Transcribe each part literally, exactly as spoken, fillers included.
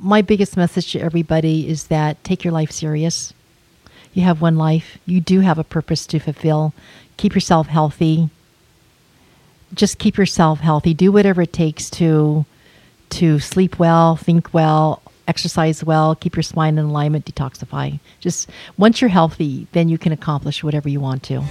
my biggest message to everybody is that take your life serious. You have one life. You do have a purpose to fulfill. Keep yourself healthy. Just keep yourself healthy. Do whatever it takes to to sleep well, think well, exercise well, keep your spine in alignment, detoxify. Just once you're healthy, then you can accomplish whatever you want to.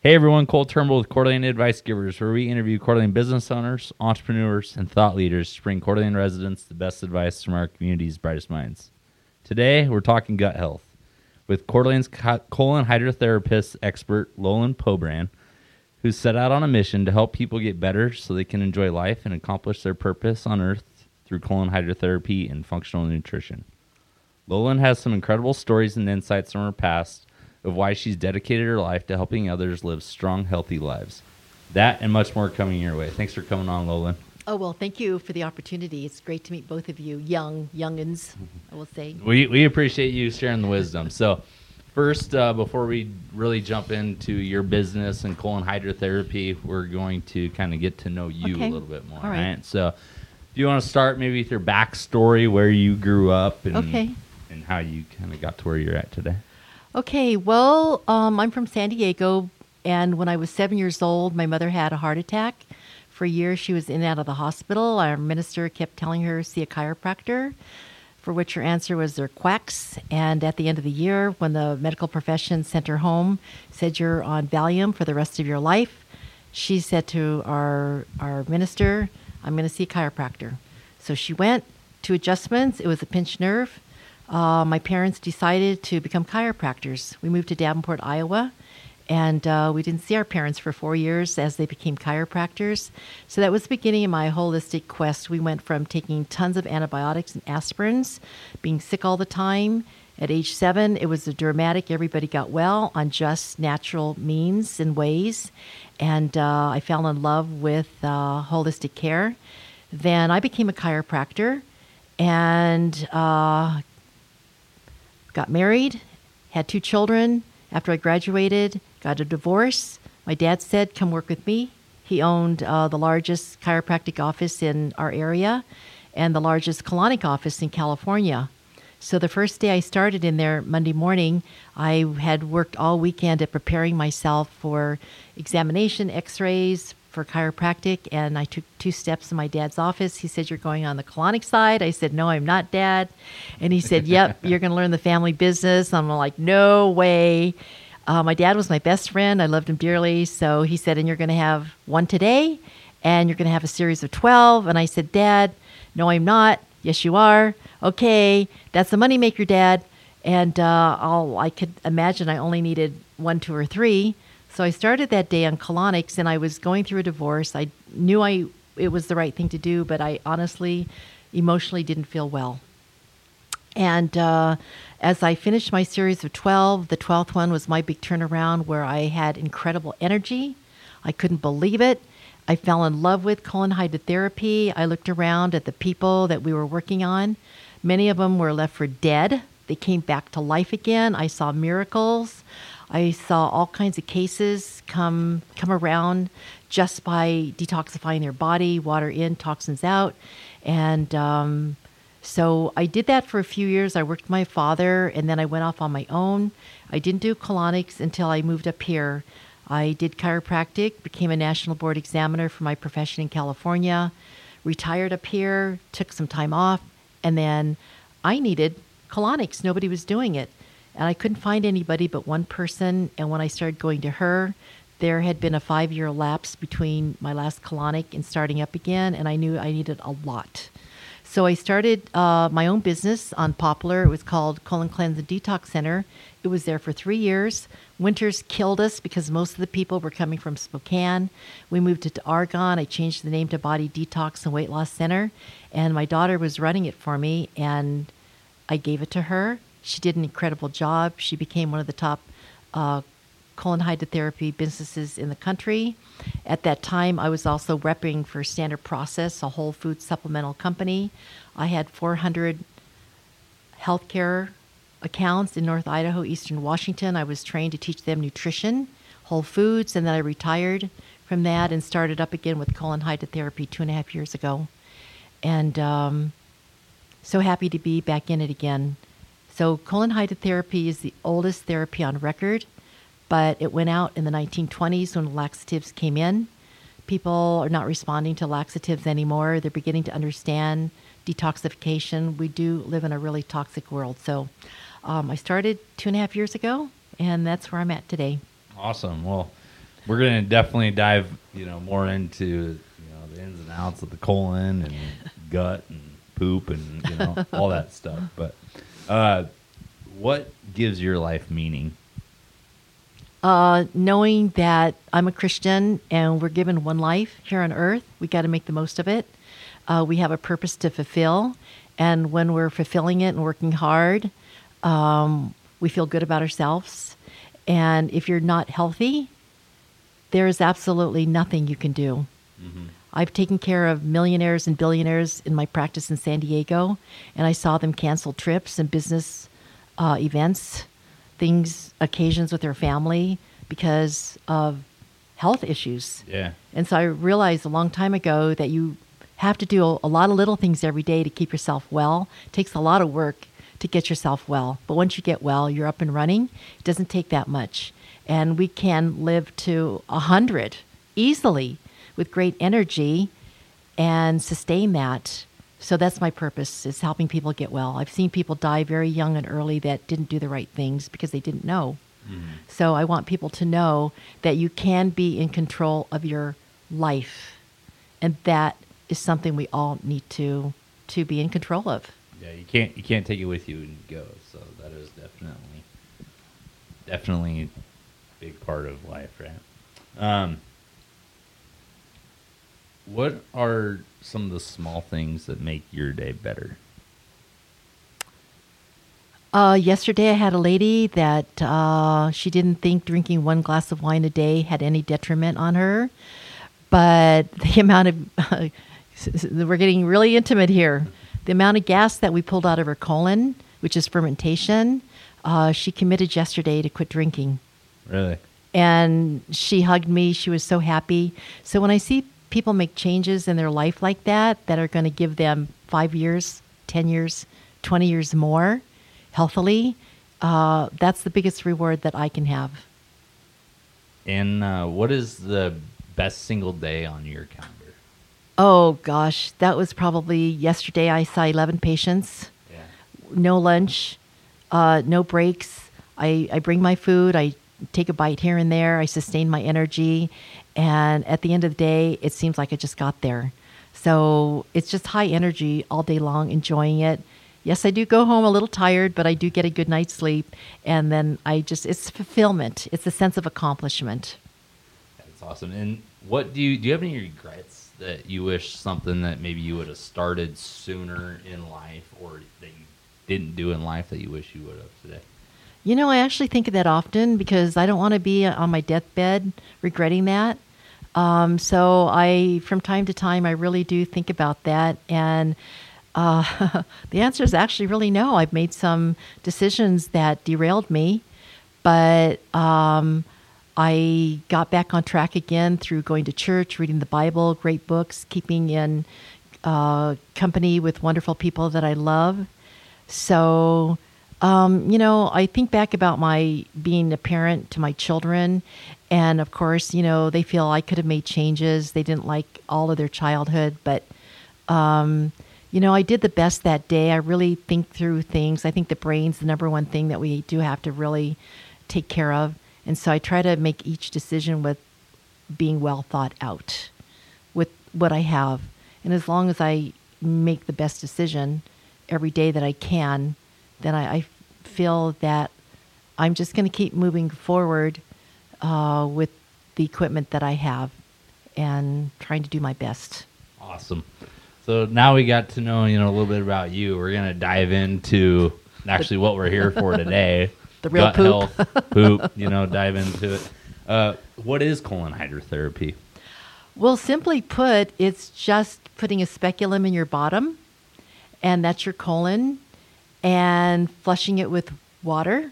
Hey everyone, Cole Turnbull with Coeur d'Alene Advice Givers, where we interview Coeur d'Alene business owners, entrepreneurs, and thought leaders to bring Coeur d'Alene residents the best advice from our community's brightest minds. Today, we're talking gut health with Coeur d'Alene's colon hydrotherapist expert, Lolan Pobran, who's set out on a mission to help people get better so they can enjoy life and accomplish their purpose on earth through colon hydrotherapy and functional nutrition. Lolan has some incredible stories and insights from her past of why she's dedicated her life to helping others live strong, healthy lives. That and much more coming your way. Thanks for coming on, Lolan. Oh, well, thank you for the opportunity. It's great to meet both of you, young, youngins, I will say. We we appreciate you sharing the wisdom. So first, uh, before we really jump into your business and colon hydrotherapy, we're going to kind of get to know you okay. a little bit more. All right. right? So if you want to start maybe with your backstory, where you grew up, and, okay. and how you kind of got to where you're at today. Okay, well, um, I'm from San Diego, and when I was seven years old, my mother had a heart attack. For a year, she was in and out of the hospital. Our minister kept telling her, see a chiropractor, for which her answer was, they're quacks. And at the end of the year, when the medical profession sent her home, said, you're on Valium for the rest of your life, she said to our, our minister, I'm going to see a chiropractor. So she went, two adjustments, it was a pinched nerve. Uh, my parents decided to become chiropractors. We moved to Davenport, Iowa, and uh, we didn't see our parents for four years as they became chiropractors. So that was the beginning of my holistic quest. We went from taking tons of antibiotics and aspirins, being sick all the time. At age seven, it was a dramatic. Everybody got well on just natural means and ways. And uh, I fell in love with uh, holistic care. Then I became a chiropractor and uh got married, had two children. After I graduated, got a divorce. My dad said, come work with me. He owned uh, the largest chiropractic office in our area and the largest colonic office in California. So the first day I started in there, Monday morning, I had worked all weekend at preparing myself for examination, x-rays, for chiropractic, and I took two steps in my dad's office. He said, you're going on the colonic side. I said, no, I'm not, Dad. And he said, yep, you're going to learn the family business. I'm like, no way. Uh, my dad was my best friend. I loved him dearly. So he said, and you're going to have one today, and you're going to have a series of twelve. And I said, Dad, no, I'm not. Yes, you are. Okay, that's the moneymaker, Dad. And uh, all I could imagine, I only needed one, two, or three. So I started that day on colonics, and I was going through a divorce. I knew I it was the right thing to do, but I honestly, emotionally didn't feel well. And uh, as I finished my series of twelve, the twelfth one was my big turnaround where I had incredible energy. I couldn't believe it. I fell in love with colon hydrotherapy. I looked around at the people that we were working on. Many of them were left for dead. They came back to life again. I saw miracles. I saw all kinds of cases come come around just by detoxifying their body, water in, toxins out. And um, so I did that for a few years. I worked with my father, and then I went off on my own. I didn't do colonics until I moved up here. I did chiropractic, became a national board examiner for my profession in California, retired up here, took some time off, and then I needed colonics. Nobody was doing it. And I couldn't find anybody but one person. And when I started going to her, there had been a five-year lapse between my last colonic and starting up again. And I knew I needed a lot. So I started uh, my own business on Poplar. It was called Colon Cleanse and Detox Center. It was there for three years. Winters killed us because most of the people were coming from Spokane. We moved it to Argonne. I changed the name to Body Detox and Weight Loss Center. And my daughter was running it for me. And I gave it to her. She did an incredible job. She became one of the top uh, colon hydrotherapy businesses in the country. At that time, I was also repping for Standard Process, a whole food supplemental company. I had four hundred healthcare accounts in North Idaho, Eastern Washington. I was trained to teach them nutrition, whole foods, and then I retired from that and started up again with colon hydrotherapy two and a half years ago. And um, so happy to be back in it again. So colon hydrotherapy is the oldest therapy on record, but it went out in the nineteen twenties when laxatives came in. People are not responding to laxatives anymore. They're beginning to understand detoxification. We do live in a really toxic world. So um, I started two and a half years ago, and that's where I'm at today. Awesome. Well, we're going to definitely dive, you know, more into, you know, the ins and outs of the colon and gut and poop and, you know, all that stuff. But uh, what gives your life meaning? Uh, knowing that I'm a Christian and we're given one life here on earth, we got to make the most of it. Uh, we have a purpose to fulfill, and when we're fulfilling it and working hard, um, we feel good about ourselves. And if you're not healthy, there is absolutely nothing you can do. Mm-hmm. I've taken care of millionaires and billionaires in my practice in San Diego, and I saw them cancel trips and business uh, events, things, occasions with their family because of health issues. Yeah. And so I realized a long time ago that you have to do a, a lot of little things every day to keep yourself well. It takes a lot of work to get yourself well. But once you get well, you're up and running. It doesn't take that much. And we can live to one hundred easily with great energy and sustain that. So that's my purpose, is helping people get well. I've seen people die very young and early that didn't do the right things because they didn't know. Mm-hmm. So I want people to know that you can be in control of your life. And that is something we all need to to be in control of. Yeah, you can't you can't take it with you and go. So that is definitely definitely a big part of life, right? Um, what are some of the small things that make your day better? Uh, yesterday I had a lady that uh, she didn't think drinking one glass of wine a day had any detriment on her, but the amount of uh, we're getting really intimate here. The amount of gas that we pulled out of her colon, which is fermentation, uh, she committed yesterday to quit drinking. Really? And she hugged me. She was so happy. So when I see people make changes in their life like that, that are going to give them five years, ten years, twenty years more healthily, uh, that's the biggest reward that I can have. And uh, what is the best single day on your calendar? Oh, gosh, that was probably yesterday. I saw eleven patients, yeah. No lunch, uh, no breaks. I, I bring my food. I take a bite here and there. I sustain my energy. And at the end of the day, it seems like I just got there. So it's just high energy all day long, enjoying it. Yes, I do go home a little tired, but I do get a good night's sleep. And then I just, it's fulfillment. It's a sense of accomplishment. That's awesome. And what do you, do you have any regrets that you wish something that maybe you would have started sooner in life, or that you didn't do in life that you wish you would have today? You know, I actually think of that often because I don't want to be on my deathbed regretting that. Um, so I, from time to time, I really do think about that. And uh, the answer is actually really no. I've made some decisions that derailed me, but um I got back on track again through going to church, reading the Bible, great books, keeping in uh, company with wonderful people that I love. So, um, you know, I think back about my being a parent to my children. And, of course, you know, they feel I could have made changes. They didn't like all of their childhood. But, um, you know, I did the best that day. I really think through things. I think the brain's the number one thing that we do have to really take care of. And so I try to make each decision with being well thought out with what I have. And as long as I make the best decision every day that I can, then I, I feel that I'm just going to keep moving forward uh, with the equipment that I have and trying to do my best. Awesome. So now we got to know, you know, a little bit about you. We're going to dive into actually what we're here for today. The real gut poop. Health, poop, you know, dive into it. Uh, what is colon hydrotherapy? Well, simply put, it's just putting a speculum in your bottom, and that's your colon, and flushing it with water,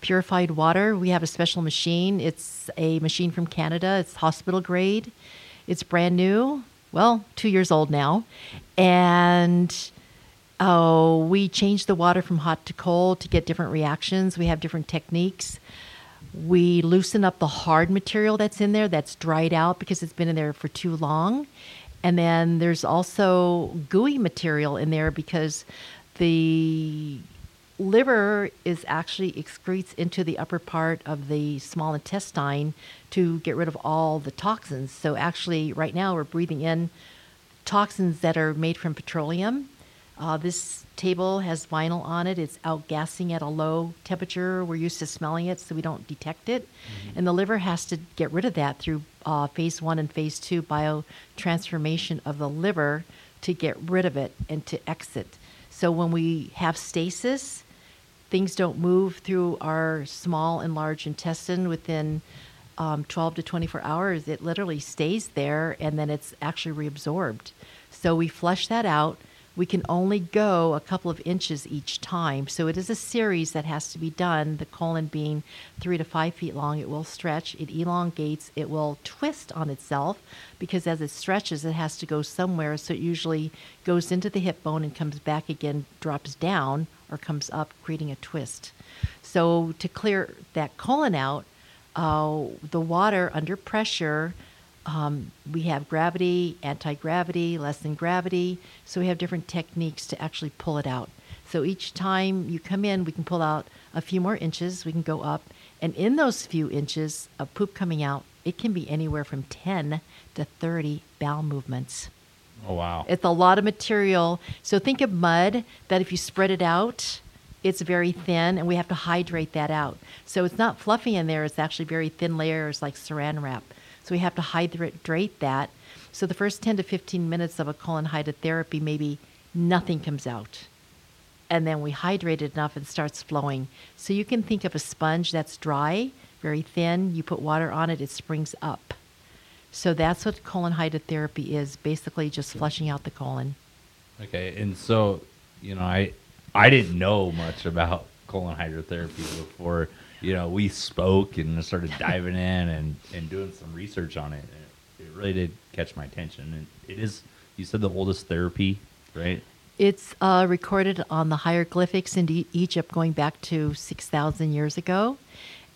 purified water. We have a special machine. It's a machine from Canada. It's hospital grade. It's brand new. Well, two years old now. And oh, we change the water from hot to cold to get different reactions. We have different techniques. We loosen up the hard material that's in there that's dried out because it's been in there for too long. And then there's also gooey material in there because the liver is actually excretes into the upper part of the small intestine to get rid of all the toxins. So actually right now we're breathing in toxins that are made from petroleum. Uh, this table has vinyl on it. It's outgassing at a low temperature. We're used to smelling it, so we don't detect it. Mm-hmm. And the liver has to get rid of that through uh, phase one and phase two biotransformation of the liver to get rid of it and to exit. So when we have stasis, things don't move through our small and large intestine within um, twelve to twenty-four hours. It literally stays there, and then it's actually reabsorbed. So we flush that out. We can only go a couple of inches each time. So it is a series that has to be done, the colon being three to five feet long. It will stretch, it elongates, it will twist on itself because as it stretches, it has to go somewhere. So it usually goes into the hip bone and comes back again, drops down or comes up, creating a twist. So to clear that colon out, uh, the water under pressure, Um, we have gravity, anti-gravity, less than gravity. So we have different techniques to actually pull it out. So each time you come in, we can pull out a few more inches. We can go up. And in those few inches of poop coming out, it can be anywhere from ten to thirty bowel movements. Oh, wow. It's a lot of material. So think of mud that if you spread it out, it's very thin, and we have to hydrate that out. So it's not fluffy in there. It's actually very thin layers like saran wrap. So we have to hydrate that. So the first ten to fifteen minutes of a colon hydrotherapy, maybe nothing comes out. And then we hydrate it enough and starts flowing. So you can think of a sponge that's dry, very thin. You put water on it, it springs up. So that's what colon hydrotherapy is, basically just flushing out the colon. Okay, and so, you know, I I didn't know much about colon hydrotherapy before. You know, we spoke and started diving in and, and doing some research on it. And it really did catch my attention. And it is, you said, the oldest therapy, right? It's uh, recorded on the hieroglyphics in e- Egypt going back to six thousand years ago.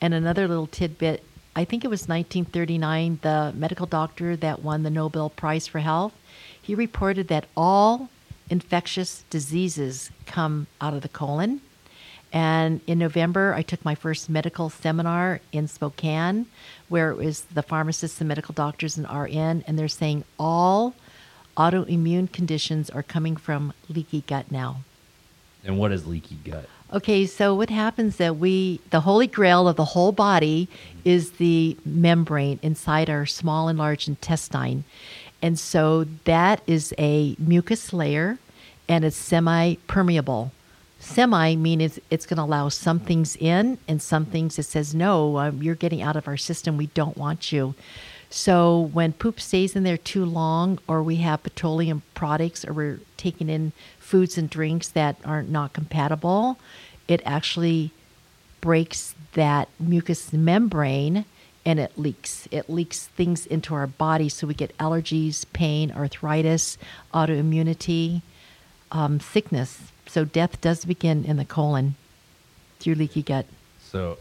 And another little tidbit, I think it was nineteen thirty-nine, the medical doctor that won the Nobel Prize for Health, he reported that all infectious diseases come out of the colon. And in November, I took my first medical seminar in Spokane, where it was the pharmacists, the medical doctors, and R N, and they're saying all autoimmune conditions are coming from leaky gut now. And what is leaky gut? Okay, so what happens that we, the holy grail of the whole body is the membrane inside our small and large intestine. And so that is a mucus layer, and it's semi-permeable. Semi means it's, it's going to allow some things in and some things it says, no, um, you're getting out of our system. We don't want you. So when poop stays in there too long or we have petroleum products or we're taking in foods and drinks that are not compatible, it actually breaks that mucous membrane and it leaks. It leaks things into our body. So we get allergies, pain, arthritis, autoimmunity, um, sickness. So death does begin in the colon through leaky gut. So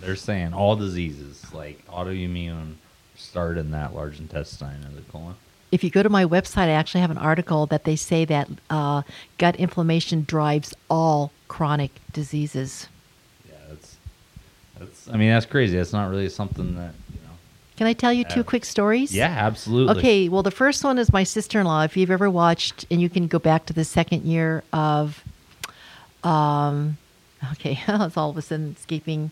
they're saying all diseases, like autoimmune, start in that large intestine of the colon? If you go to my website, I actually have an article that they say that uh, gut inflammation drives all chronic diseases. Yeah, that's, that's. I mean, that's crazy. That's not really something that... Can I tell you two quick stories? Yeah, absolutely. Okay, well, the first one is my sister-in-law. If you've ever watched, and you can go back to the second year of, um, okay, it's all of a sudden escaping,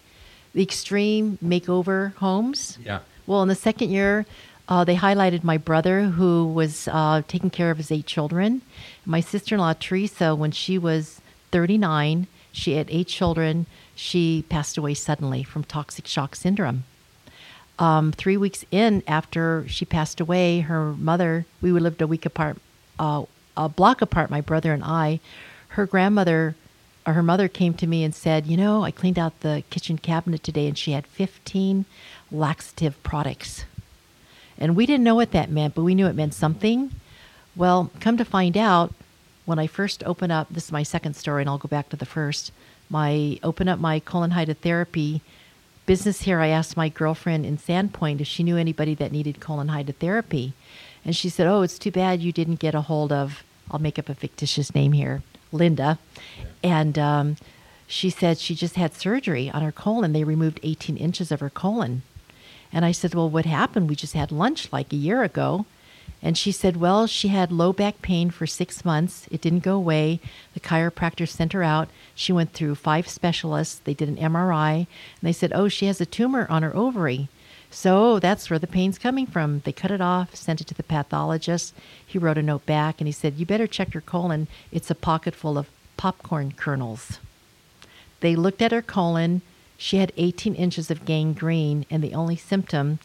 the Extreme Makeover Homes. Yeah. Well, in the second year, uh, they highlighted my brother who was uh, taking care of his eight children. My sister-in-law, Teresa, when she was thirty-nine, she had eight children. She passed away suddenly from toxic shock syndrome. Um, three weeks in after she passed away, her mother, we lived a week apart, uh, a block apart, my brother and I, her grandmother or her mother came to me and said, you know, I cleaned out the kitchen cabinet today and she had fifteen laxative products. And we didn't know what that meant, but we knew it meant something. Well, come to find out, when I first open up, this is my second story and I'll go back to the first, my open up my colon hydrotherapy business here, I asked my girlfriend in Sandpoint if she knew anybody that needed colon hydrotherapy. And she said, oh, it's too bad you didn't get a hold of, I'll make up a fictitious name here, Linda. And um, she said she just had surgery on her colon. They removed eighteen inches of her colon. And I said, well, what happened? We just had lunch like a year ago. And she said, well, she had low back pain for six months. It didn't go away. The chiropractor sent her out. She went through five specialists. They did an M R I. And they said, oh, she has a tumor on her ovary. So that's where the pain's coming from. They cut it off, sent it to the pathologist. He wrote a note back, and he said, you better check your colon. It's a pocket full of popcorn kernels. They looked at her colon. She had eighteen inches of gangrene, and the only symptom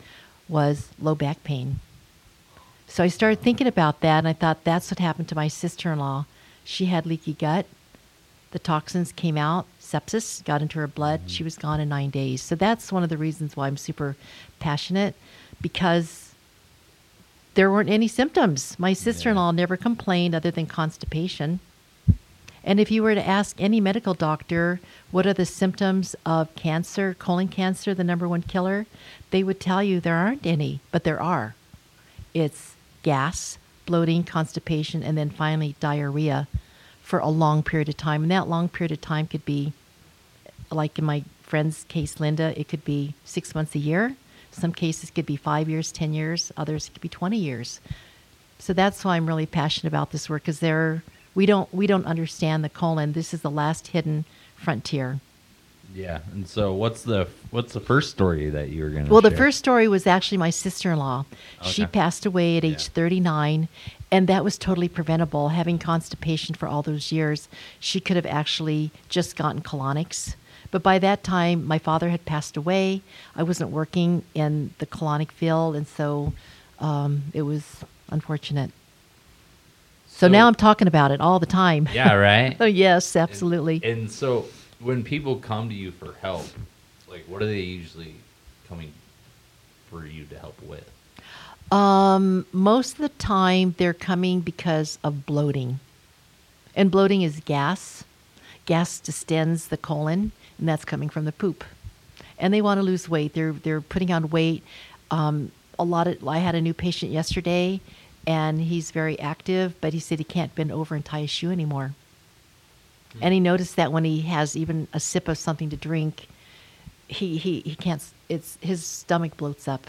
was low back pain. So I started thinking about that, and I thought that's what happened to my sister-in-law. She had leaky gut. The toxins came out. Sepsis got into her blood. She was gone in nine days. So that's one of the reasons why I'm super passionate, because there weren't any symptoms. My sister-in-law never complained other than constipation. And if you were to ask any medical doctor, what are the symptoms of cancer, colon cancer, the number one killer, they would tell you there aren't any, but there are. It's gas, bloating, constipation, and then finally diarrhea for a long period of time. And that long period of time could be, like in my friend's case, Linda, it could be six months a year. Some cases could be five years, ten years. Others could be twenty years. So that's why I'm really passionate about this work, because there we don't we don't understand the colon. This is the last hidden frontier. Yeah. And so what's the what's the first story that you were going to Well, share? The first story was actually my sister-in-law. Okay. She passed away at age yeah. thirty-nine, and that was totally preventable. Having constipation for all those years, she could have actually just gotten colonics. But by that time, my father had passed away. I wasn't working in the colonic field, and so um, it was unfortunate. So, so now I'm talking about it all the time. Yeah, right? Oh, yes, absolutely. And, and so... when people come to you for help, like what are they usually coming for you to help with? Um, most of the time they're coming because of bloating. And bloating is gas. Gas distends the colon, and that's coming from the poop. And they want to lose weight. They're they're putting on weight. Um, a lot of I had a new patient yesterday, and he's very active, but he said he can't bend over and tie his shoe anymore. And he noticed that when he has even a sip of something to drink, he, he, he can't, it's, his stomach bloats up.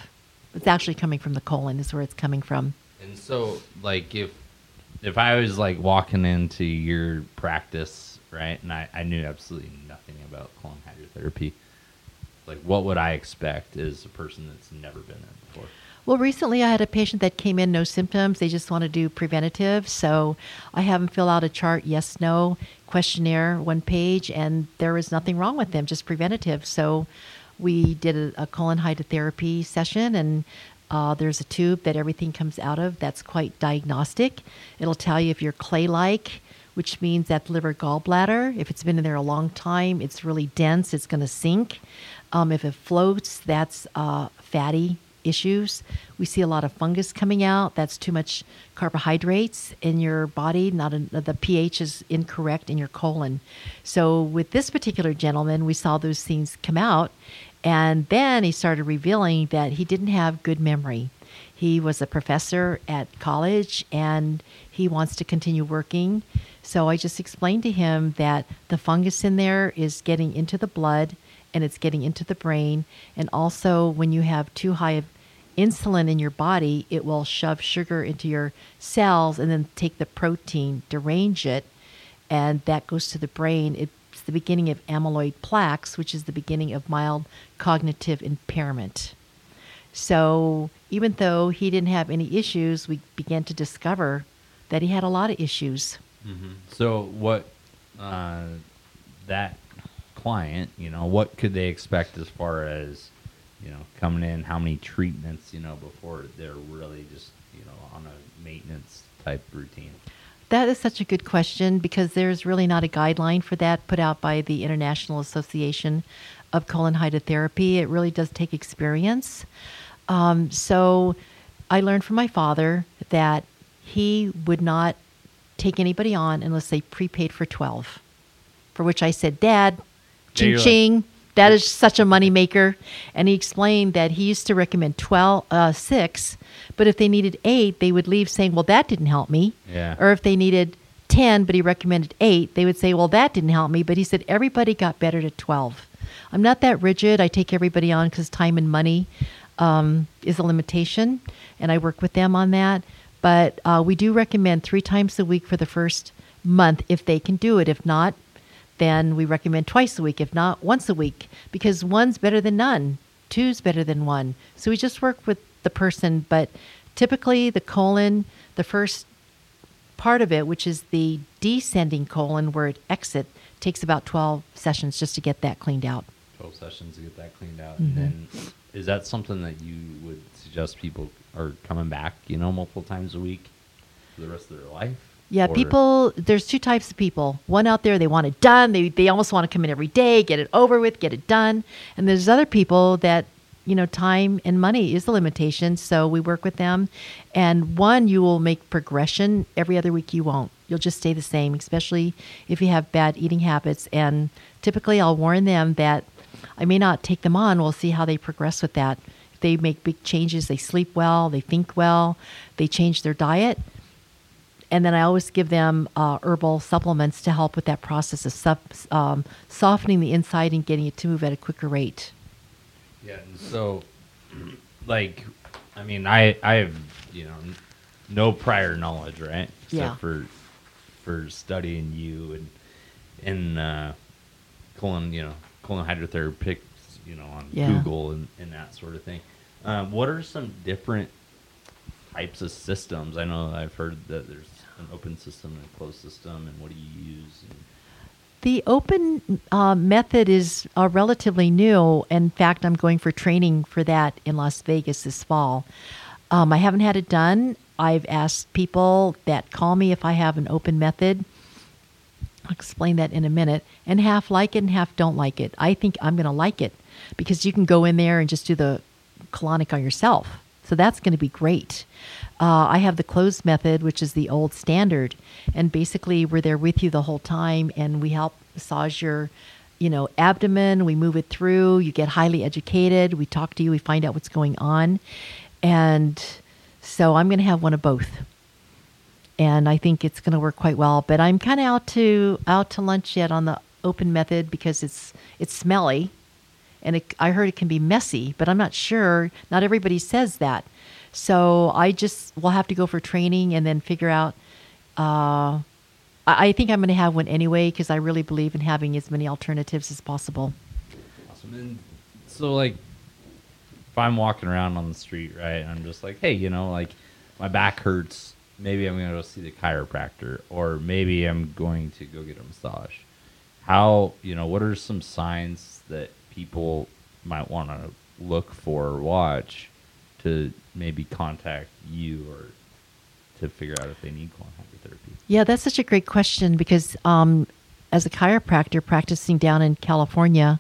It's actually coming from the colon is where it's coming from. And so, like, if if I was, like, walking into your practice, right, and I, I knew absolutely nothing about colon hydrotherapy, like, what would I expect as a person that's never been there before? Well, recently I had a patient that came in, no symptoms. They just want to do preventative. So I have them fill out a chart, yes, no, questionnaire, one page, and there is nothing wrong with them, just preventative. So we did a, a colon hydrotherapy session, and uh, there's a tube that everything comes out of that's quite diagnostic. It'll tell you if you're clay-like, which means that liver gallbladder, if it's been in there a long time, it's really dense, it's going to sink. Um, if it floats, that's uh, fatty issues. We see a lot of fungus coming out. That's too much carbohydrates in your body. Not a, the pH is incorrect in your colon. So with this particular gentleman, we saw those things come out, and then he started revealing that he didn't have good memory. He was a professor at college, and he wants to continue working. So I just explained to him that the fungus in there is getting into the blood, and it's getting into the brain. And also, when you have too high of insulin in your body, it will shove sugar into your cells and then take the protein, derange it, and that goes to the brain. It's the beginning of amyloid plaques, which is the beginning of mild cognitive impairment. So even though he didn't have any issues, we began to discover that he had a lot of issues. Mm-hmm. So what uh, that... client, you know, what could they expect as far as, you know, coming in, how many treatments, you know, before they're really just, you know, on a maintenance type routine? That is such a good question, because there's really not a guideline for that put out by the International Association of Colon Hydrotherapy. It really does take experience. Um, so I learned from my father that he would not take anybody on unless they prepaid for twelve, for which I said, Dad, ching ching, that is such a moneymaker. And he explained that he used to recommend twelve, uh, six, but if they needed eight, they would leave saying, well, that didn't help me. Yeah. Or if they needed ten, but he recommended eight, they would say, well, that didn't help me. But he said, everybody got better to twelve. I'm not that rigid. I take everybody on because time and money um, is a limitation, and I work with them on that. But uh, we do recommend three times a week for the first month if they can do it. If not, then we recommend twice a week, if not once a week, because one's better than none, two's better than one. So we just work with the person, but typically the colon, the first part of it, which is the descending colon where it exits, takes about twelve sessions just to get that cleaned out. twelve sessions to get that cleaned out. Mm-hmm. And then is that something that you would suggest people are coming back, you know, multiple times a week for the rest of their life? Yeah, or? People, there's two types of people. One out there, they want it done. They they almost want to come in every day, get it over with, get it done. And there's other people that, you know, time and money is the limitation. So we work with them. And one, you will make progression. Every other week you won't. You'll just stay the same, especially if you have bad eating habits. And typically I'll warn them that I may not take them on. We'll see how they progress with that. If they make big changes, they sleep well, they think well, they change their diet. And then I always give them uh, herbal supplements to help with that process of sub- um, softening the inside and getting it to move at a quicker rate. Yeah, and so, like, I mean, I I have, you know, no prior knowledge, right? Except yeah. for for studying you and and uh, colon, you know, colon hydrotherapy, you know, on yeah. Google and, and that sort of thing. Um, what are some different types of systems? I know I've heard that there's an open system and a closed system, and what do you use? And the open uh, method is uh, relatively new. In fact, I'm going for training for that in Las Vegas this fall. Um, I haven't had it done. I've asked people that call me if I have an open method. I'll explain that in a minute. And half like it and half don't like it. I think I'm going to like it because you can go in there and just do the colonic on yourself. So that's going to be great. Uh, I have the closed method, which is the old standard. And basically, we're there with you the whole time, and we help massage your, you know, abdomen. We move it through. You get highly educated. We talk to you. We find out what's going on. And so I'm going to have one of both. And I think it's going to work quite well. But I'm kind of out to out to lunch yet on the open method because it's it's smelly. And it, I heard it can be messy, but I'm not sure. Not everybody says that. So I just will have to go for training and then figure out. Uh, I, I think I'm going to have one anyway because I really believe in having as many alternatives as possible. Awesome. And so, like, if I'm walking around on the street, right, and I'm just like, hey, you know, like, my back hurts. Maybe I'm going to go see the chiropractor, or maybe I'm going to go get a massage. How, you know, what are some signs that people might want to look for or watch to maybe contact you or to figure out if they need colon hydrotherapy? Yeah, that's such a great question because um, as a chiropractor practicing down in California,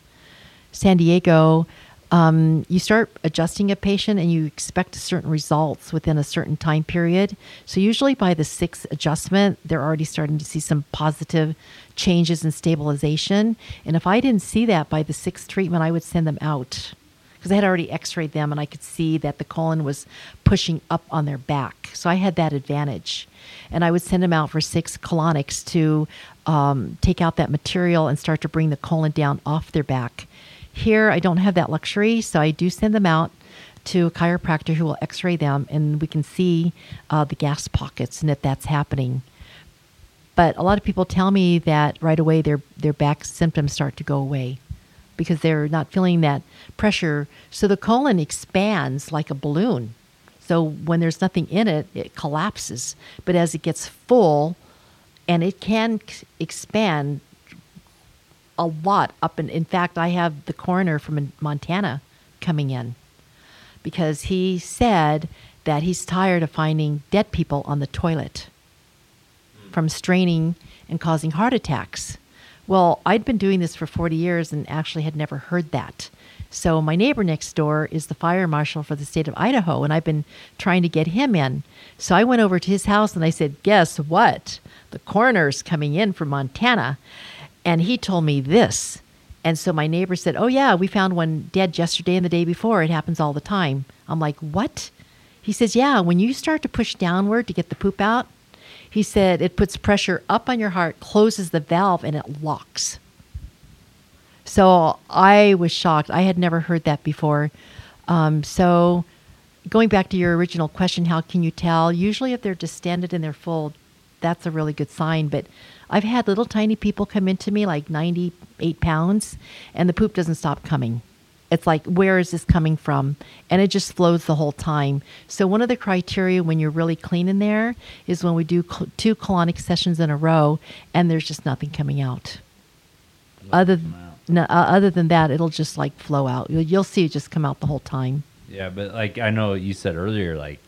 San Diego, um, you start adjusting a patient and you expect certain results within a certain time period. So usually by the sixth adjustment, they're already starting to see some positive changes and stabilization. And if I didn't see that by the sixth treatment, I would send them out because I had already x-rayed them and I could see that the colon was pushing up on their back. So I had that advantage. And I would send them out for six colonics to um, take out that material and start to bring the colon down off their back. Here, I don't have that luxury, so I do send them out to a chiropractor who will x-ray them, and we can see uh, the gas pockets and if that's happening. But a lot of people tell me that right away their their back symptoms start to go away because they're not feeling that pressure. So the colon expands like a balloon. So when there's nothing in it, it collapses. But as it gets full, and it can expand a lot up. And in, in fact, I have the coroner from Montana coming in because he said that he's tired of finding dead people on the toilet. from straining and causing heart attacks. Well, I'd been doing this for forty years and actually had never heard that. So my neighbor next door is the fire marshal for the state of Idaho, and I've been trying to get him in. So I went over to his house and I said, guess what? The coroner's coming in from Montana. And he told me this. And so my neighbor said, oh yeah, we found one dead yesterday and the day before. It happens all the time. I'm like, what? He says, yeah, when you start to push downward to get the poop out, he said it puts pressure up on your heart, closes the valve, and it locks. So I was shocked. I had never heard that before. Um, so going back to your original question, how can you tell? Usually if they're distended and they're full, that's a really good sign. But I've had little tiny people come into me, like ninety-eight pounds, and the poop doesn't stop coming. It's like, where is this coming from? And it just flows the whole time. So one of the criteria when you're really clean in there is when we do cl- two colonic sessions in a row and there's just nothing coming out. Other, th- out. No, uh, other than that, it'll just like flow out. You'll, you'll see it just come out the whole time. Yeah, but like I know you said earlier, like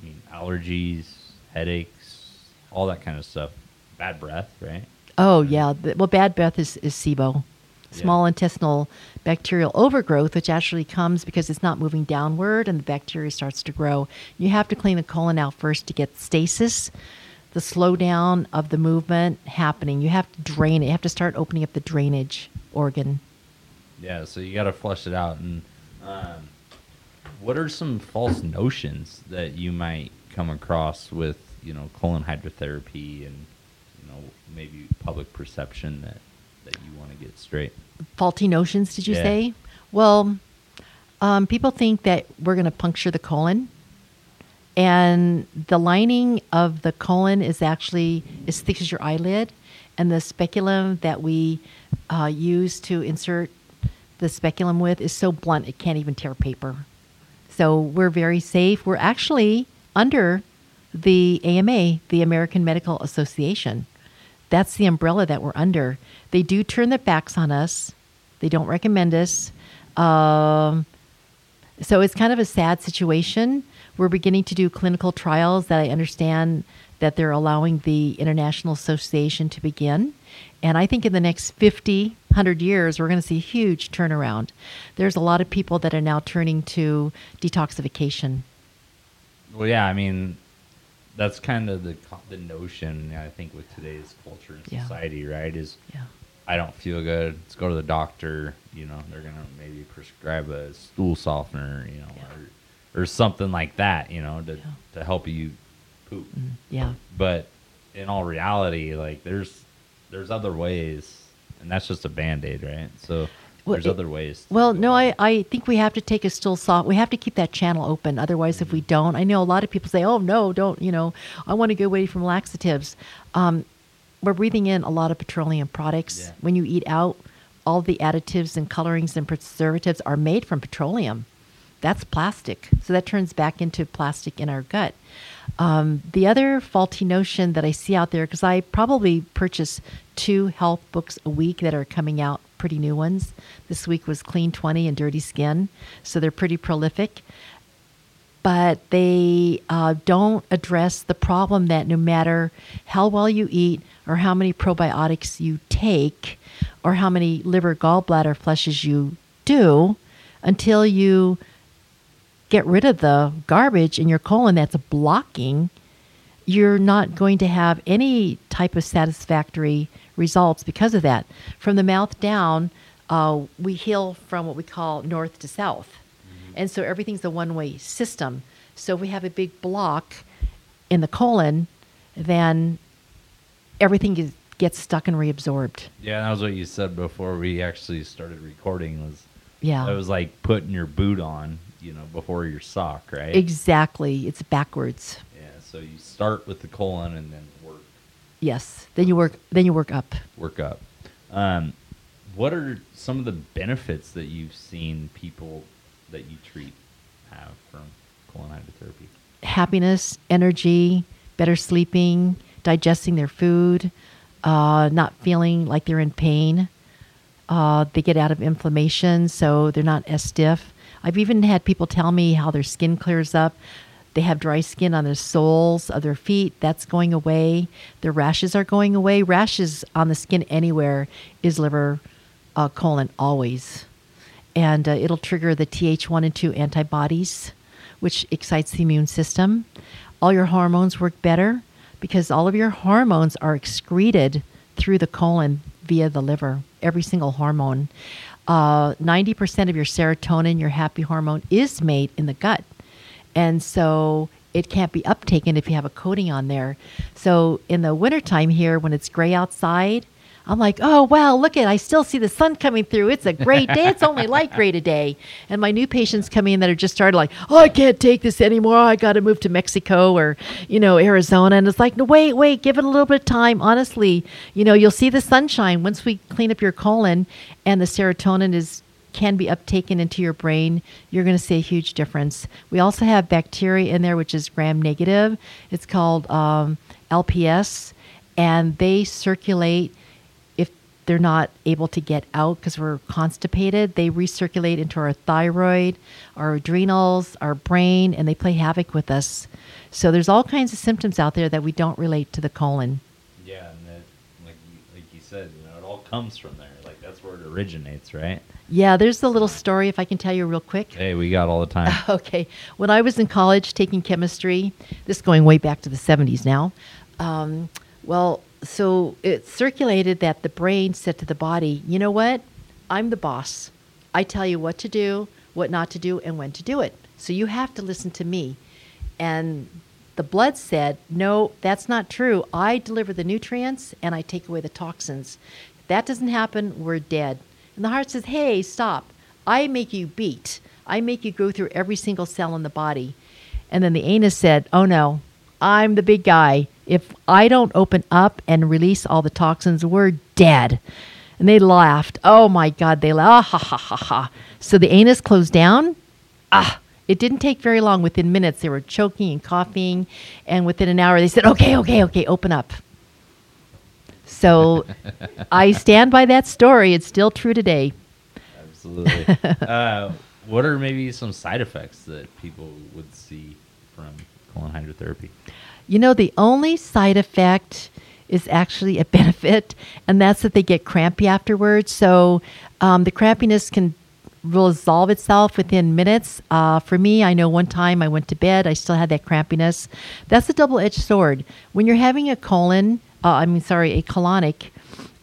I mean, allergies, headaches, all that kind of stuff. Bad breath, right? Oh, yeah. Well, bad breath is, is SIBO. Small yeah. intestinal bacterial overgrowth, which actually comes because it's not moving downward and the bacteria starts to grow. You have to clean the colon out first to get stasis, the slowdown of the movement happening. You have to drain it. You have to start opening up the drainage organ. Yeah, so you got to flush it out. And um, what are some false notions that you might come across with, you know, colon hydrotherapy and, you know, maybe public perception that that you want to get straight? Faulty notions, did you yeah. say? Well, um, people think that we're going to puncture the colon. And the lining of the colon is actually as thick as your eyelid. And the speculum that we uh, use to insert the speculum with is so blunt it can't even tear paper. So we're very safe. We're actually under the A M A, the American Medical Association. That's the umbrella that we're under. They do turn their backs on us. They don't recommend us. Um, so it's kind of a sad situation. We're beginning to do clinical trials that I understand that they're allowing the International Association to begin. And I think in the next fifty, one hundred years, we're going to see a huge turnaround. There's a lot of people that are now turning to detoxification. Well, yeah, I mean, that's kind of the the notion, I think, with today's culture and yeah. society, right? Is yeah. I don't feel good. Let's go to the doctor. You know, they're gonna maybe prescribe a stool softener, you know, yeah. or or something like that, you know, to yeah. to help you poop. Mm, yeah. But in all reality, like there's there's other ways, and that's just a Band-Aid, right? So well, there's it, other ways. Well, no, I, I think we have to take a stool soft. We have to keep that channel open. Otherwise, mm-hmm. if we don't, I know a lot of people say, oh, no, don't, you know, I want to get away from laxatives. Um, we're breathing in a lot of petroleum products. Yeah. When you eat out, all the additives and colorings and preservatives are made from petroleum. That's plastic. So that turns back into plastic in our gut. Um, the other faulty notion that I see out there, because I probably purchase two health books a week that are coming out, pretty new ones. This week was Clean twenty and Dirty Skin, so they're pretty prolific. But they uh, don't address the problem that no matter how well you eat or how many probiotics you take or how many liver gallbladder flushes you do, until you get rid of the garbage in your colon that's blocking, you're not going to have any type of satisfactory results because of that. From the mouth down, uh, we heal from what we call north to south. Mm-hmm. And so everything's a one-way system. So if we have a big block in the colon, then everything is, gets stuck and reabsorbed. Yeah, that was what you said before we actually started recording. Was yeah. It was like putting your boot on, you know, before your sock, right? Exactly. It's backwards. Yeah, so you start with the colon and then work. Yes. Then you work then you work up. Work up. Um, what are some of the benefits that you've seen people that you treat have from colon hydrotherapy? Happiness, energy, better sleeping, digesting their food, uh, not feeling like they're in pain. Uh, they get out of inflammation, so they're not as stiff. I've even had people tell me how their skin clears up. They have dry skin on their soles of their feet. That's going away. Their rashes are going away. Rashes on the skin anywhere is liver, uh, colon, always. And uh, it'll trigger the T H one and two antibodies, which excites the immune system. All your hormones work better because all of your hormones are excreted through the colon via the liver, every single hormone. Uh, ninety percent of your serotonin, your happy hormone, is made in the gut. And so it can't be uptaken if you have a coating on there. So in the wintertime here, when it's gray outside, I'm like, oh, wow, look at I still see the sun coming through. It's a great day. It's only light gray today. And my new patients come in that are just started like, oh, I can't take this anymore. I got to move to Mexico or, you know, Arizona. And it's like, no, wait, wait, give it a little bit of time. Honestly, you know, you'll see the sunshine once we clean up your colon and the serotonin is can be uptaken into your brain, you're going to see a huge difference. We also have bacteria in there, which is gram-negative. It's called um, L P S, and they circulate if they're not able to get out because we're constipated. They recirculate into our thyroid, our adrenals, our brain, and they play havoc with us. So there's all kinds of symptoms out there that we don't relate to the colon. Yeah, and that, like, like you said, you know, it all comes from there. Like, that's where it originates, right? Yeah, there's the little story, if I can tell you real quick. Hey, we got all the time. Okay. When I was in college taking chemistry, this going way back to the seventies now, um, well, so it circulated that the brain said to the body, you know what? I'm the boss. I tell you what to do, what not to do, and when to do it. So you have to listen to me. And the blood said, no, that's not true. I deliver the nutrients, and I take away the toxins. If that doesn't happen, we're dead. And the heart says, hey, stop. I make you beat. I make you go through every single cell in the body. And then the anus said, oh, no, I'm the big guy. If I don't open up and release all the toxins, we're dead. And they laughed. Oh, my God. They laughed. Ah, ha, ha, ha, ha. So the anus closed down. Ah, it didn't take very long. Within minutes, they were choking and coughing. And within an hour, they said, okay, okay, okay, open up. So I stand by that story. It's still true today. Absolutely. uh, what are maybe some side effects that people would see from colon hydrotherapy? You know, the only side effect is actually a benefit, and that's that they get crampy afterwards. So um, the crampiness can resolve itself within minutes. Uh, for me, I know one time I went to bed, I still had that crampiness. That's a double-edged sword. When you're having a colon... Uh, I mean, sorry, a colonic,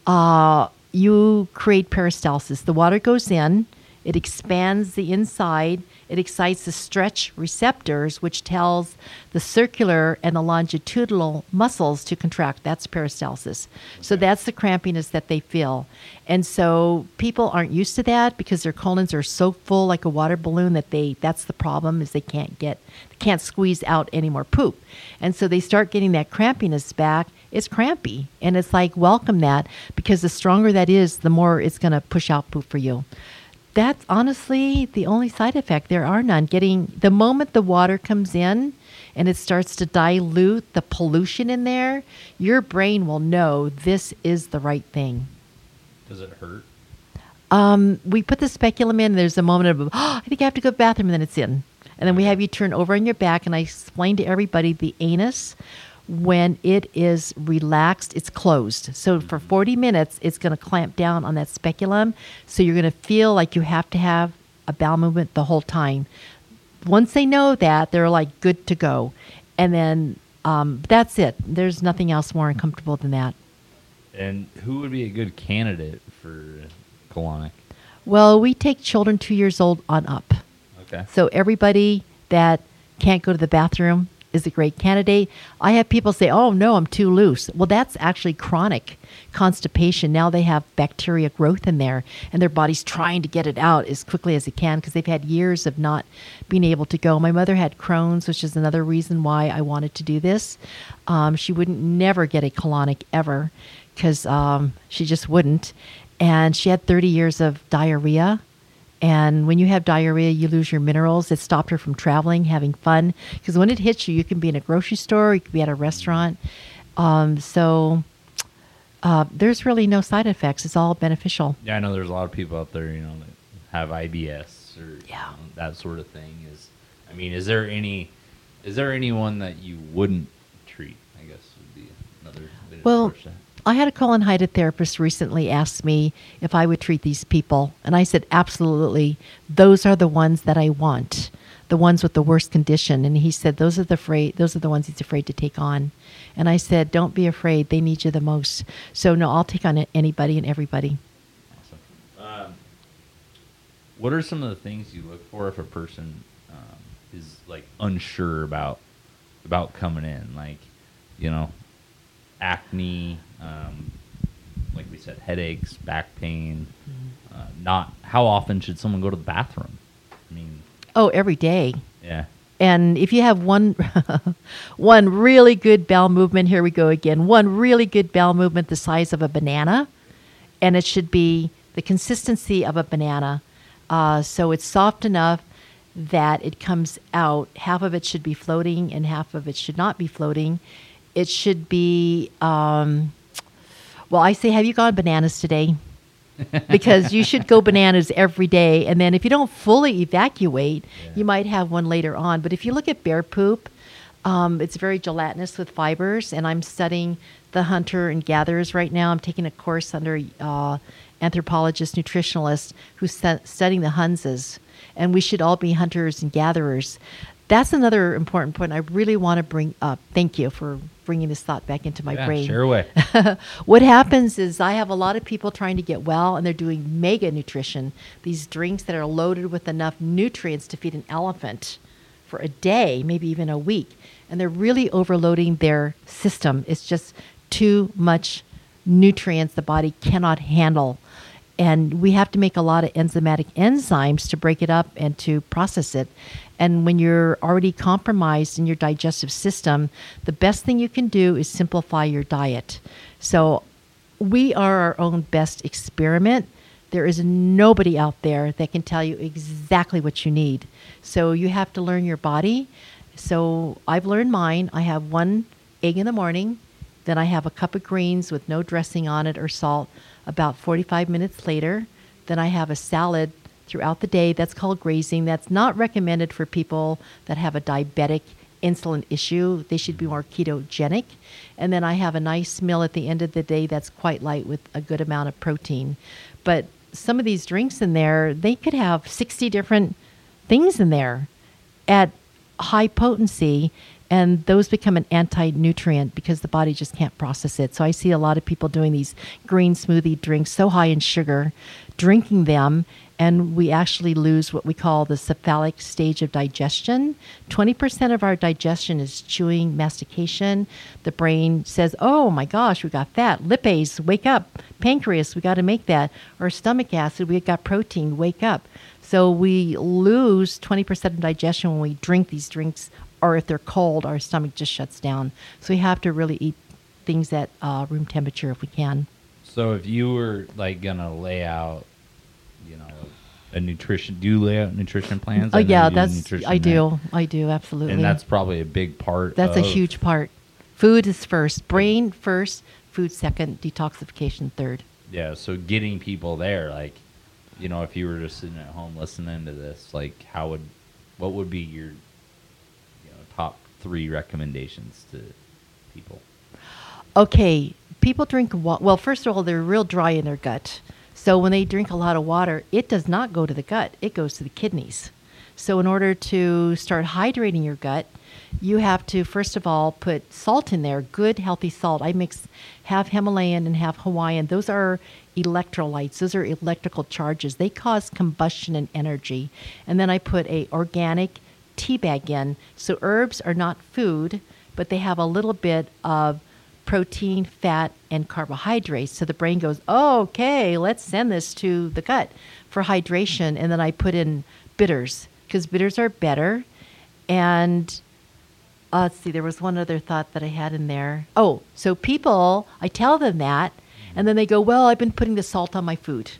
uh, you create peristalsis. The water goes in, it expands the inside, it excites the stretch receptors, which tells the circular and the longitudinal muscles to contract. That's peristalsis. Okay. So that's the crampiness that they feel. And so people aren't used to that because their colons are so full like a water balloon that they, that's the problem is they can't get, they can't squeeze out any more poop. And so they start getting that crampiness back. It's crampy. And it's like, welcome that because the stronger that is, the more it's going to push out poop for you. That's honestly the only side effect. There are none. Getting the moment the water comes in and it starts to dilute the pollution in there, your brain will know this is the right thing. Does it hurt? Um, we put the speculum in. And there's a moment of, oh, I think I have to go to the bathroom, and then it's in. And then we have you turn over on your back, and I explain to everybody the anus. When it is relaxed, it's closed. So for forty minutes, it's going to clamp down on that speculum. So you're going to feel like you have to have a bowel movement the whole time. Once they know that, they're like good to go. And then um, that's it. There's nothing else more uncomfortable than that. And who would be a good candidate for colonic? Well, we take children two years old on up. Okay. So everybody that can't go to the bathroom is a great candidate. I have people say, oh, no, I'm too loose. Well, that's actually chronic constipation. Now they have bacteria growth in there, and their body's trying to get it out as quickly as it can because they've had years of not being able to go. My mother had Crohn's, which is another reason why I wanted to do this. Um, she wouldn't never get a colonic ever because um, she just wouldn't. And she had thirty years of diarrhea. And when you have diarrhea, you lose your minerals. It stopped her from traveling, having fun. Because when it hits you, you can be in a grocery store, you can be at a restaurant. Um, so uh, there's really no side effects. It's all beneficial. Yeah, I know there's a lot of people out there, you know, that have I B S or yeah. you know, that sort of thing. Is I mean, is there any Is there anyone that you wouldn't treat, I guess, would be another bit well, of question. I had a colon hydrotherapist recently ask me if I would treat these people, and I said, absolutely. Those are the ones that I want, the ones with the worst condition. And he said, those are the afraid, those are the ones he's afraid to take on. And I said, don't be afraid. They need you the most. So, no, I'll take on anybody and everybody. Awesome. Um, what are some of the things you look for if a person um, is, like, unsure about about coming in? Like, you know, acne, um, like we said, headaches, back pain. Mm-hmm. Uh, not how often should someone go to the bathroom? I mean, oh, every day. Yeah. And if you have one, one really good bowel movement, here we go again. One really good bowel movement, the size of a banana, and it should be the consistency of a banana. Uh, so it's soft enough that it comes out. Half of it should be floating, and half of it should not be floating. It should be, um, well, I say, have you gone bananas today? Because you should go bananas every day. And then if you don't fully evacuate, yeah. you might have one later on. But if you look at bear poop, um, it's very gelatinous with fibers. And I'm studying the hunter and gatherers right now. I'm taking a course under uh, anthropologist, nutritionalist, who's st- studying the Hunzes. And we should all be hunters and gatherers. That's another important point I really want to bring up. Thank you for bringing this thought back into my yeah, brain. Sure way. What happens is I have a lot of people trying to get well, and they're doing mega nutrition, these drinks that are loaded with enough nutrients to feed an elephant for a day, maybe even a week. And they're really overloading their system. It's just too much nutrients the body cannot handle. And we have to make a lot of enzymatic enzymes to break it up and to process it. And when you're already compromised in your digestive system, the best thing you can do is simplify your diet. So we are our own best experiment. There is nobody out there that can tell you exactly what you need. So you have to learn your body. So I've learned mine. I have one egg in the morning. Then I have a cup of greens with no dressing on it or salt. About forty-five minutes later, then I have a salad throughout the day. That's called grazing. That's not recommended for people that have a diabetic insulin issue. They should be more ketogenic. And then I have a nice meal at the end of the day that's quite light with a good amount of protein. But some of these drinks in there, they could have sixty different things in there at high potency. And those become an anti-nutrient because the body just can't process it. So I see a lot of people doing these green smoothie drinks so high in sugar, drinking them, and we actually lose what we call the cephalic stage of digestion. twenty percent of our digestion is chewing, mastication. The brain says, oh my gosh, we got fat. Lipase, wake up. Pancreas, we got to make that. Or stomach acid, we got protein, wake up. So we lose twenty percent of digestion when we drink these drinks, or if they're cold, our stomach just shuts down. So we have to really eat things at uh, room temperature if we can. So if you were like gonna lay out, you know, a nutrition, do you lay out nutrition plans? Oh yeah, that's I do, I do absolutely. And that's probably a big part. That's a huge part. Food is first, brain first, food second, detoxification third. Yeah, so getting people there, like, you know, if you were just sitting at home listening to this, like, how would, what would be your top three recommendations to people? Okay, people drink wa- well, first of all, they're real dry in their gut. So when they drink a lot of water, it does not go to the gut, it goes to the kidneys. So in order to start hydrating your gut, you have to, first of all, put salt in there, good, healthy salt. I mix half Himalayan and half Hawaiian. Those are electrolytes. Those are electrical charges. They cause combustion and energy. And then I put a organic tea bag in. So herbs are not food, but they have a little bit of protein, fat, and carbohydrates. So the brain goes, oh, okay, let's send this to the gut for hydration. And then I put in bitters because bitters are better. And uh, let's see, there was one other thought that I had in there. Oh, so people, I tell them that, and then they go, well, I've been putting the salt on my food.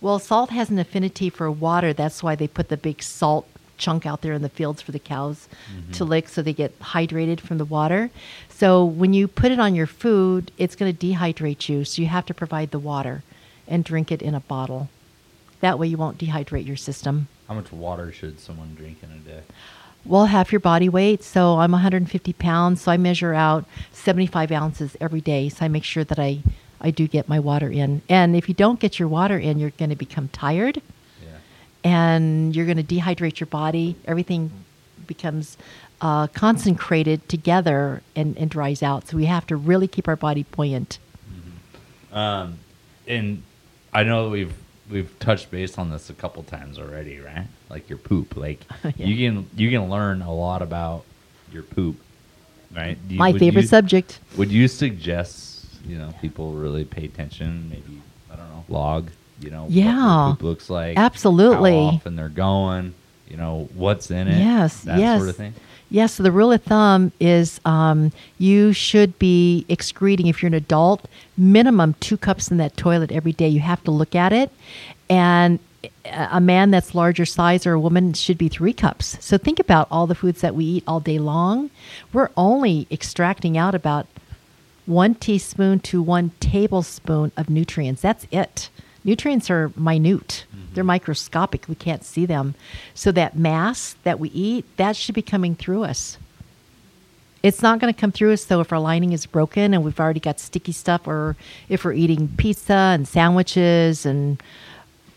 Well, salt has an affinity for water. That's why they put the big salt chunk out there in the fields for the cows mm-hmm. to lick so they get hydrated from the water. So when you put it on your food, it's going to dehydrate you. So you have to provide the water and drink it in a bottle. That way you won't dehydrate your system. How much water should someone drink in a day? Well, half your body weight. So I'm one hundred fifty pounds, so I measure out seventy-five ounces every day. So I make sure that I, I do get my water in. And if you don't get your water in, you're going to become tired, yeah. and you're going to dehydrate your body. Everything mm-hmm. becomes uh, concentrated together and, and dries out. So we have to really keep our body buoyant. Mm-hmm. Um, and I know that we've we've touched base on this a couple times already, right? Like your poop, like yeah. you can you can learn a lot about your poop, right? You, My favorite you, subject. Would you suggest you know people really pay attention? Maybe I don't know, log. You know, yeah. what your poop looks like. Absolutely. How often they're going. You know what's in it. Yes. That yes. sort of thing. Yes. So the rule of thumb is um, you should be excreting, if you're an adult, minimum two cups in that toilet every day. You have to look at it. And a man that's larger size or a woman should be three cups. So think about all the foods that we eat all day long. We're only extracting out about one teaspoon to one tablespoon of nutrients. That's it. Nutrients are minute. Mm-hmm. They're microscopic. We can't see them. So that mass that we eat, that should be coming through us. It's not going to come through us, though, if our lining is broken and we've already got sticky stuff, or if we're eating pizza and sandwiches and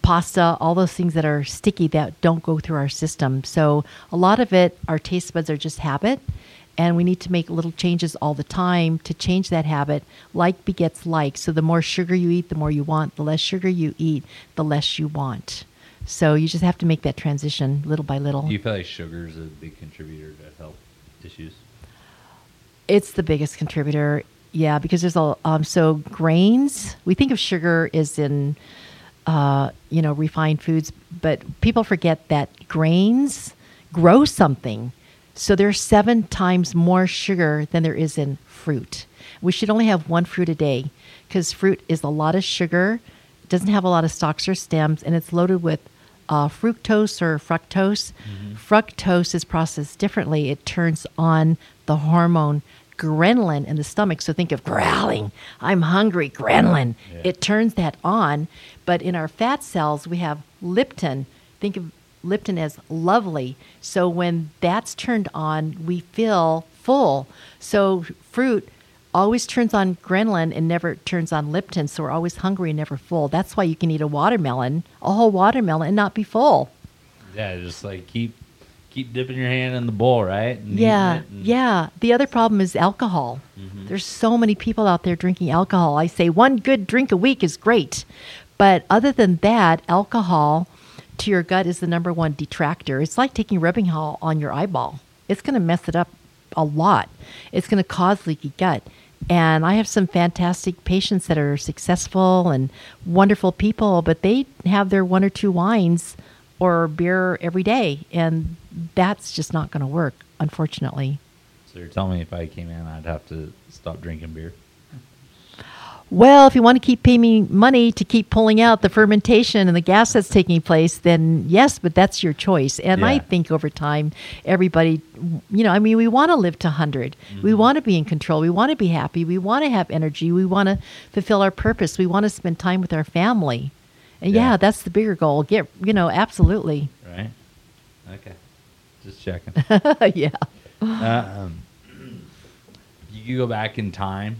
pasta, all those things that are sticky that don't go through our system. So a lot of it, our taste buds are just habit, and we need to make little changes all the time to change that habit. Like begets like. So the more sugar you eat, the more you want. The less sugar you eat, the less you want. So you just have to make that transition little by little. Do you feel like sugar is a big contributor to health issues? It's the biggest contributor, yeah, because there's a, um, so grains, we think of sugar as in, uh, you know, refined foods, but people forget that grains grow something. So there's seven times more sugar than there is in fruit. We should only have one fruit a day, because fruit is a lot of sugar, doesn't have a lot of stalks or stems, and it's loaded with uh, fructose or fructose. Mm-hmm. Fructose is processed differently. It turns on the hormone ghrelin in the stomach. So think of growling. I'm hungry, ghrelin. Yeah. It turns that on. But in our fat cells, we have leptin. Think of leptin as lovely. So when that's turned on, we feel full. So fruit always turns on ghrelin and never turns on leptin. So we're always hungry and never full. That's why you can eat a watermelon, a whole watermelon, and not be full. Yeah, just like keep keep dipping your hand in the bowl, right? And yeah, yeah. The other problem is alcohol. Mm-hmm. There's so many people out there drinking alcohol. I say one good drink a week is great. But other than that, alcohol to your gut is the number one detractor. It's like taking rubbing alcohol on your eyeball. It's going to mess it up a lot. It's going to cause leaky gut. And I have some fantastic patients that are successful and wonderful people, but they have their one or two wines or beer every day, and that's just not going to work, unfortunately. So you're telling me if I came in, I'd have to stop drinking beer? Well, if you want to keep paying me money to keep pulling out the fermentation and the gas that's taking place, then yes, but that's your choice. And yeah. I think over time, everybody, you know, I mean, we want to live to one hundred. Mm-hmm. We want to be in control. We want to be happy. We want to have energy. We want to fulfill our purpose. We want to spend time with our family. And yeah, yeah that's the bigger goal. Get, you know, absolutely. Right. Okay. Just checking. yeah. Uh, um, you go back in time.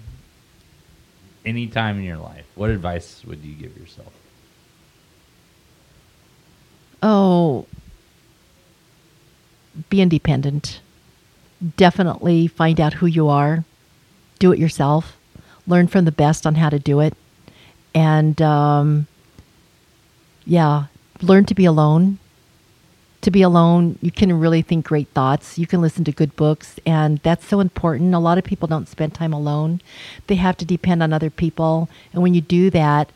Any time in your life, what advice would you give yourself? Oh, be independent. Definitely find out who you are. Do it yourself. Learn from the best on how to do it. And, um, yeah, learn to be alone. To be alone, you can really think great thoughts. You can listen to good books, and that's so important. A lot of people don't spend time alone. They have to depend on other people, and when you do that,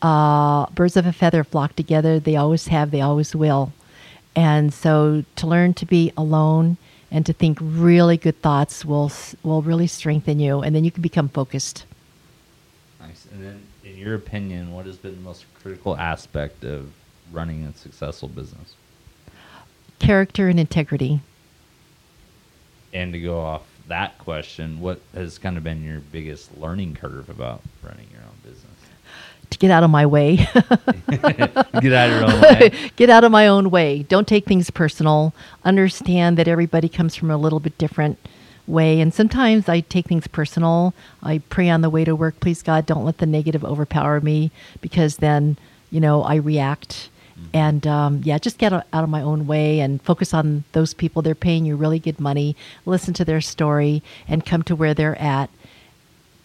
uh, birds of a feather flock together. They always have, they always will. And so to learn to be alone and to think really good thoughts will will really strengthen you, and then you can become focused. Nice. And then, in your opinion, what has been the most critical aspect of running a successful business? Character and integrity. And to go off that question, what has kind of been your biggest learning curve about running your own business? to get out of my way. Get out of your own way. Get out of my own way. Don't take things personal. Understand that everybody comes from a little bit different way. And sometimes I take things personal. I pray on the way to work, please God, don't let the negative overpower me, because then, you know, I react. And, um, yeah, just get out of my own way and focus on those people. They're paying you really good money. Listen to their story and come to where they're at.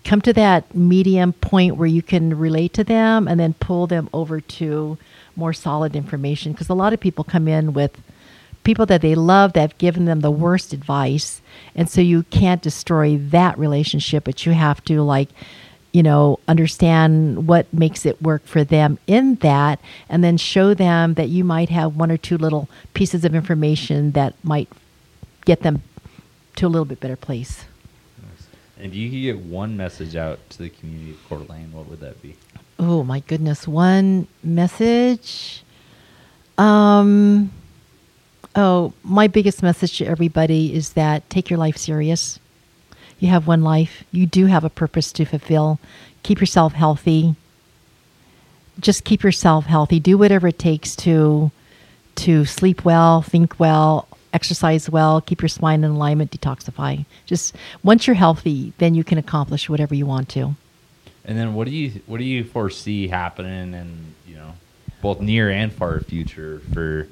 Come to that medium point where you can relate to them and then pull them over to more solid information. Because a lot of people come in with people that they love that have given them the worst advice. And so you can't destroy that relationship, but you have to, like, you know, understand what makes it work for them in that, and then show them that you might have one or two little pieces of information that might get them to a little bit better place. Nice. And if you could get one message out to the community of Coeur d'Alene, what would that be? Oh, my goodness. One message. Um, oh, my biggest message to everybody is that take your life serious. You have one life. You do have a purpose to fulfill. Keep yourself healthy. Just keep yourself healthy. Do whatever it takes to to sleep well, think well, exercise well, keep your spine in alignment, detoxify. Just once you're healthy, then you can accomplish whatever you want to. And then what do you what do you foresee happening in, you know, both near and far future for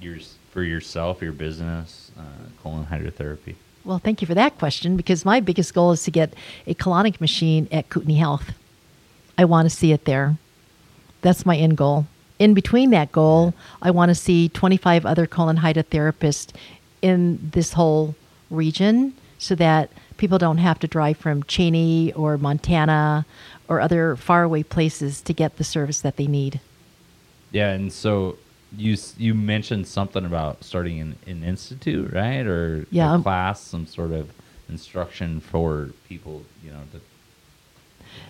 yours, for yourself, your business, uh, colon hydrotherapy? Well, thank you for that question, because my biggest goal is to get a colonic machine at Kootenai Health. I want to see it there. That's my end goal. In between that goal, I want to see twenty-five other colon hydrotherapists in this whole region so that people don't have to drive from Cheney or Montana or other faraway places to get the service that they need. Yeah, and so... You you mentioned something about starting an, an institute, right? Or yeah, a class, some sort of instruction for people, you know, to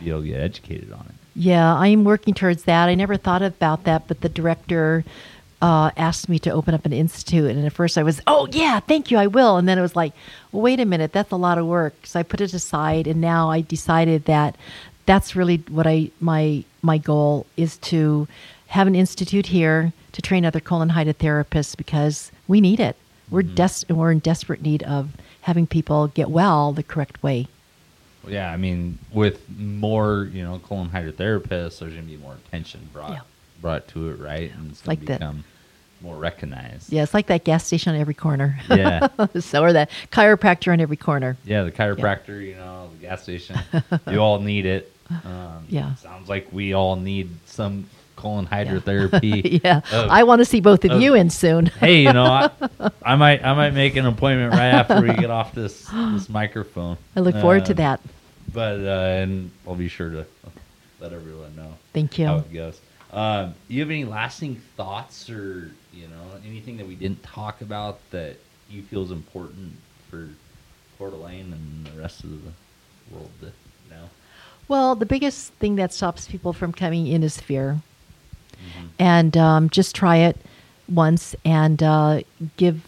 be able to get educated on it. Yeah, I'm working towards that. I never thought about that, but the director uh, asked me to open up an institute. And at first I was, oh, yeah, thank you, I will. And then it was like, well, wait a minute, that's a lot of work. So I put it aside, and now I decided that that's really what I my my goal is, to have an institute here to train other colon hydrotherapists, because we need it. We're mm-hmm. des- we're in desperate need of having people get well the correct way. Well, yeah, I mean, with more, you know, colon hydrotherapists, there's going to be more attention brought yeah. brought to it, right? And it's going like to become that. more recognized. Yeah, it's like that gas station on every corner. Yeah. So, or that chiropractor on every corner. Yeah, the chiropractor, yeah. you know, the gas station. You all need it. Um, yeah. Sounds like we all need some... colon hydrotherapy. Yeah, yeah. Of, I want to see both of, of you in soon. Hey, you know, I, I might I might make an appointment right after we get off this this microphone. I look forward uh, to that. But uh, and I'll be sure to let everyone know. Thank you. How it goes. Um, you have any lasting thoughts, or you know, anything that we didn't talk about that you feel is important for Coeur d'Alene and the rest of the world to know? Well, the biggest thing that stops people from coming in is fear. Mm-hmm. And um, just try it once, and uh, give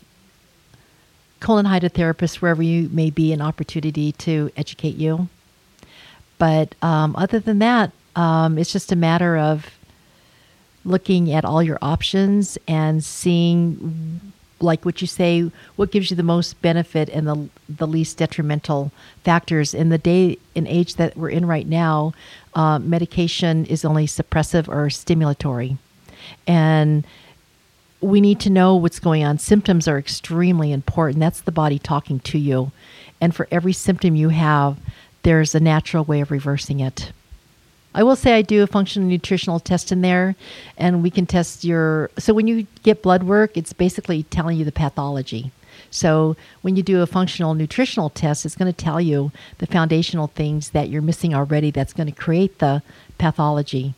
colon hydrotherapists, wherever you may be, an opportunity to educate you. But um, other than that, um, it's just a matter of looking at all your options and seeing, like what you say, what gives you the most benefit and the the least detrimental factors. In the day and age that we're in right now, uh, medication is only suppressive or stimulatory. And we need to know what's going on. Symptoms are extremely important. That's the body talking to you. And for every symptom you have, there's a natural way of reversing it. I will say I do a functional nutritional test in there, and we can test your... So when you get blood work, it's basically telling you the pathology. So when you do a functional nutritional test, it's going to tell you the foundational things that you're missing already that's going to create the pathology.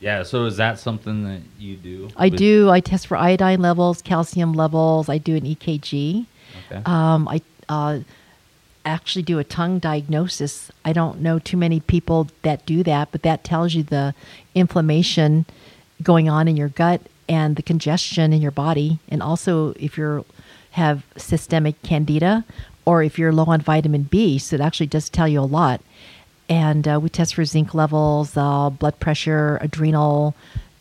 Yeah, so is that something that you do? I with- do. I test for iodine levels, calcium levels. I do an E K G. Okay. Um, I... Uh, actually do a tongue diagnosis. I don't know too many people that do that, but that tells you the inflammation going on in your gut and the congestion in your body. And also if you have systemic candida or if you're low on vitamin B, so it actually does tell you a lot. And uh, we test for zinc levels, uh, blood pressure, adrenal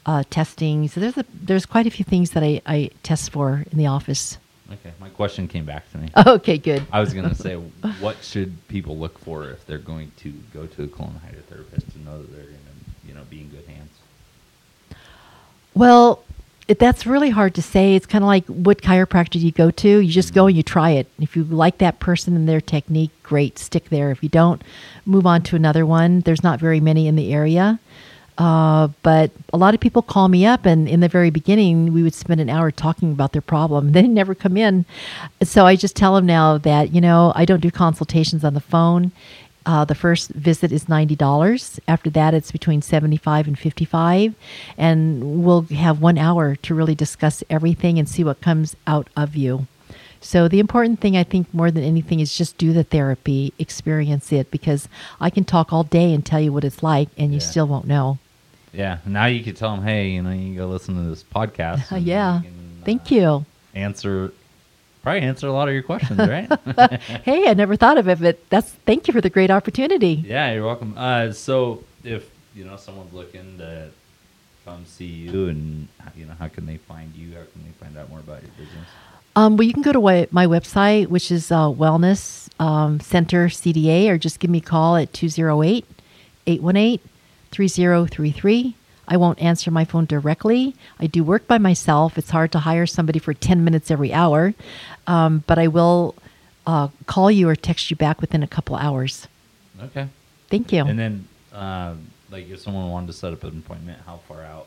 uh, testing. So there's a, there's quite a few things that I, I test for in the office. Okay, my question came back to me. Okay, good. I was going to say, what should people look for if they're going to go to a colon hydrotherapist to know that they're going to, you know, be in good hands? Well, it, that's really hard to say. It's kind of like what chiropractor you go to. You just mm-hmm. go and you try it. If you like that person and their technique, great, stick there. If you don't, move on to another one. There's not very many in the area. Uh, but a lot of people call me up, and in the very beginning, we would spend an hour talking about their problem. They never come in. So I just tell them now that, you know, I don't do consultations on the phone. Uh, the first visit is ninety dollars. After that, it's between seventy-five and fifty-five. And we'll have one hour to really discuss everything and see what comes out of you. So the important thing, I think, more than anything is just do the therapy, experience it, because I can talk all day and tell you what it's like, and you yeah. still won't know. Yeah. Now you could tell them, hey, you know, you can go listen to this podcast. And yeah. You can, Thank uh, you. Answer, probably answer a lot of your questions, right? Hey, I never thought of it, but that's, thank you for the great opportunity. Yeah, you're welcome. Uh, so if, you know, someone's looking to come see you, and, you know, how can they find you? How can they find out more about your business? Um, well, you can go to my, my website, which is uh, Wellness um, Center C D A, or just give me a call at two oh eight, eight one eight, three oh three three. I won't answer my phone directly. I do work by myself. It's hard to hire somebody for ten minutes every hour, um, but I will uh, call you or text you back within a couple hours. Okay. Thank you. And then, uh, like, if someone wanted to set up an appointment, how far out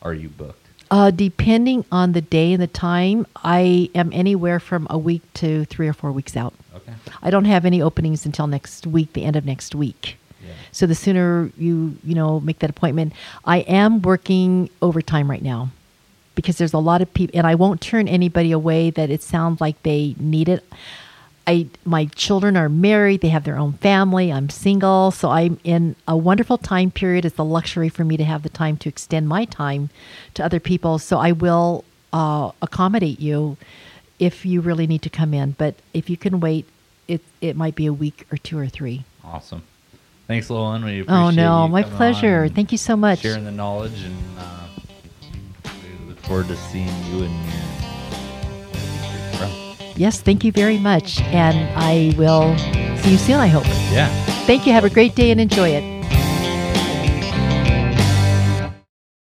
are you booked? Uh, depending on the day and the time, I am anywhere from a week to three or four weeks out. Okay. I don't have any openings until next week, the end of next week. Yeah. So the sooner you, you know, make that appointment. I am working overtime right now because there's a lot of people, and I won't turn anybody away that it sounds like they need it. I, my children are married, they have their own family, I'm single, so I'm in a wonderful time period. It's a luxury for me to have the time to extend my time to other people, so I will uh, accommodate you if you really need to come in. But if you can wait, it it might be a week or two or three. Awesome. Thanks, Lolan. We appreciate Oh, no, you my pleasure. Thank you so much. Sharing the knowledge, and uh, we look forward to seeing you and your Yes, thank you very much, and I will see you soon, I hope. Yeah. Thank you. Have a great day and enjoy it.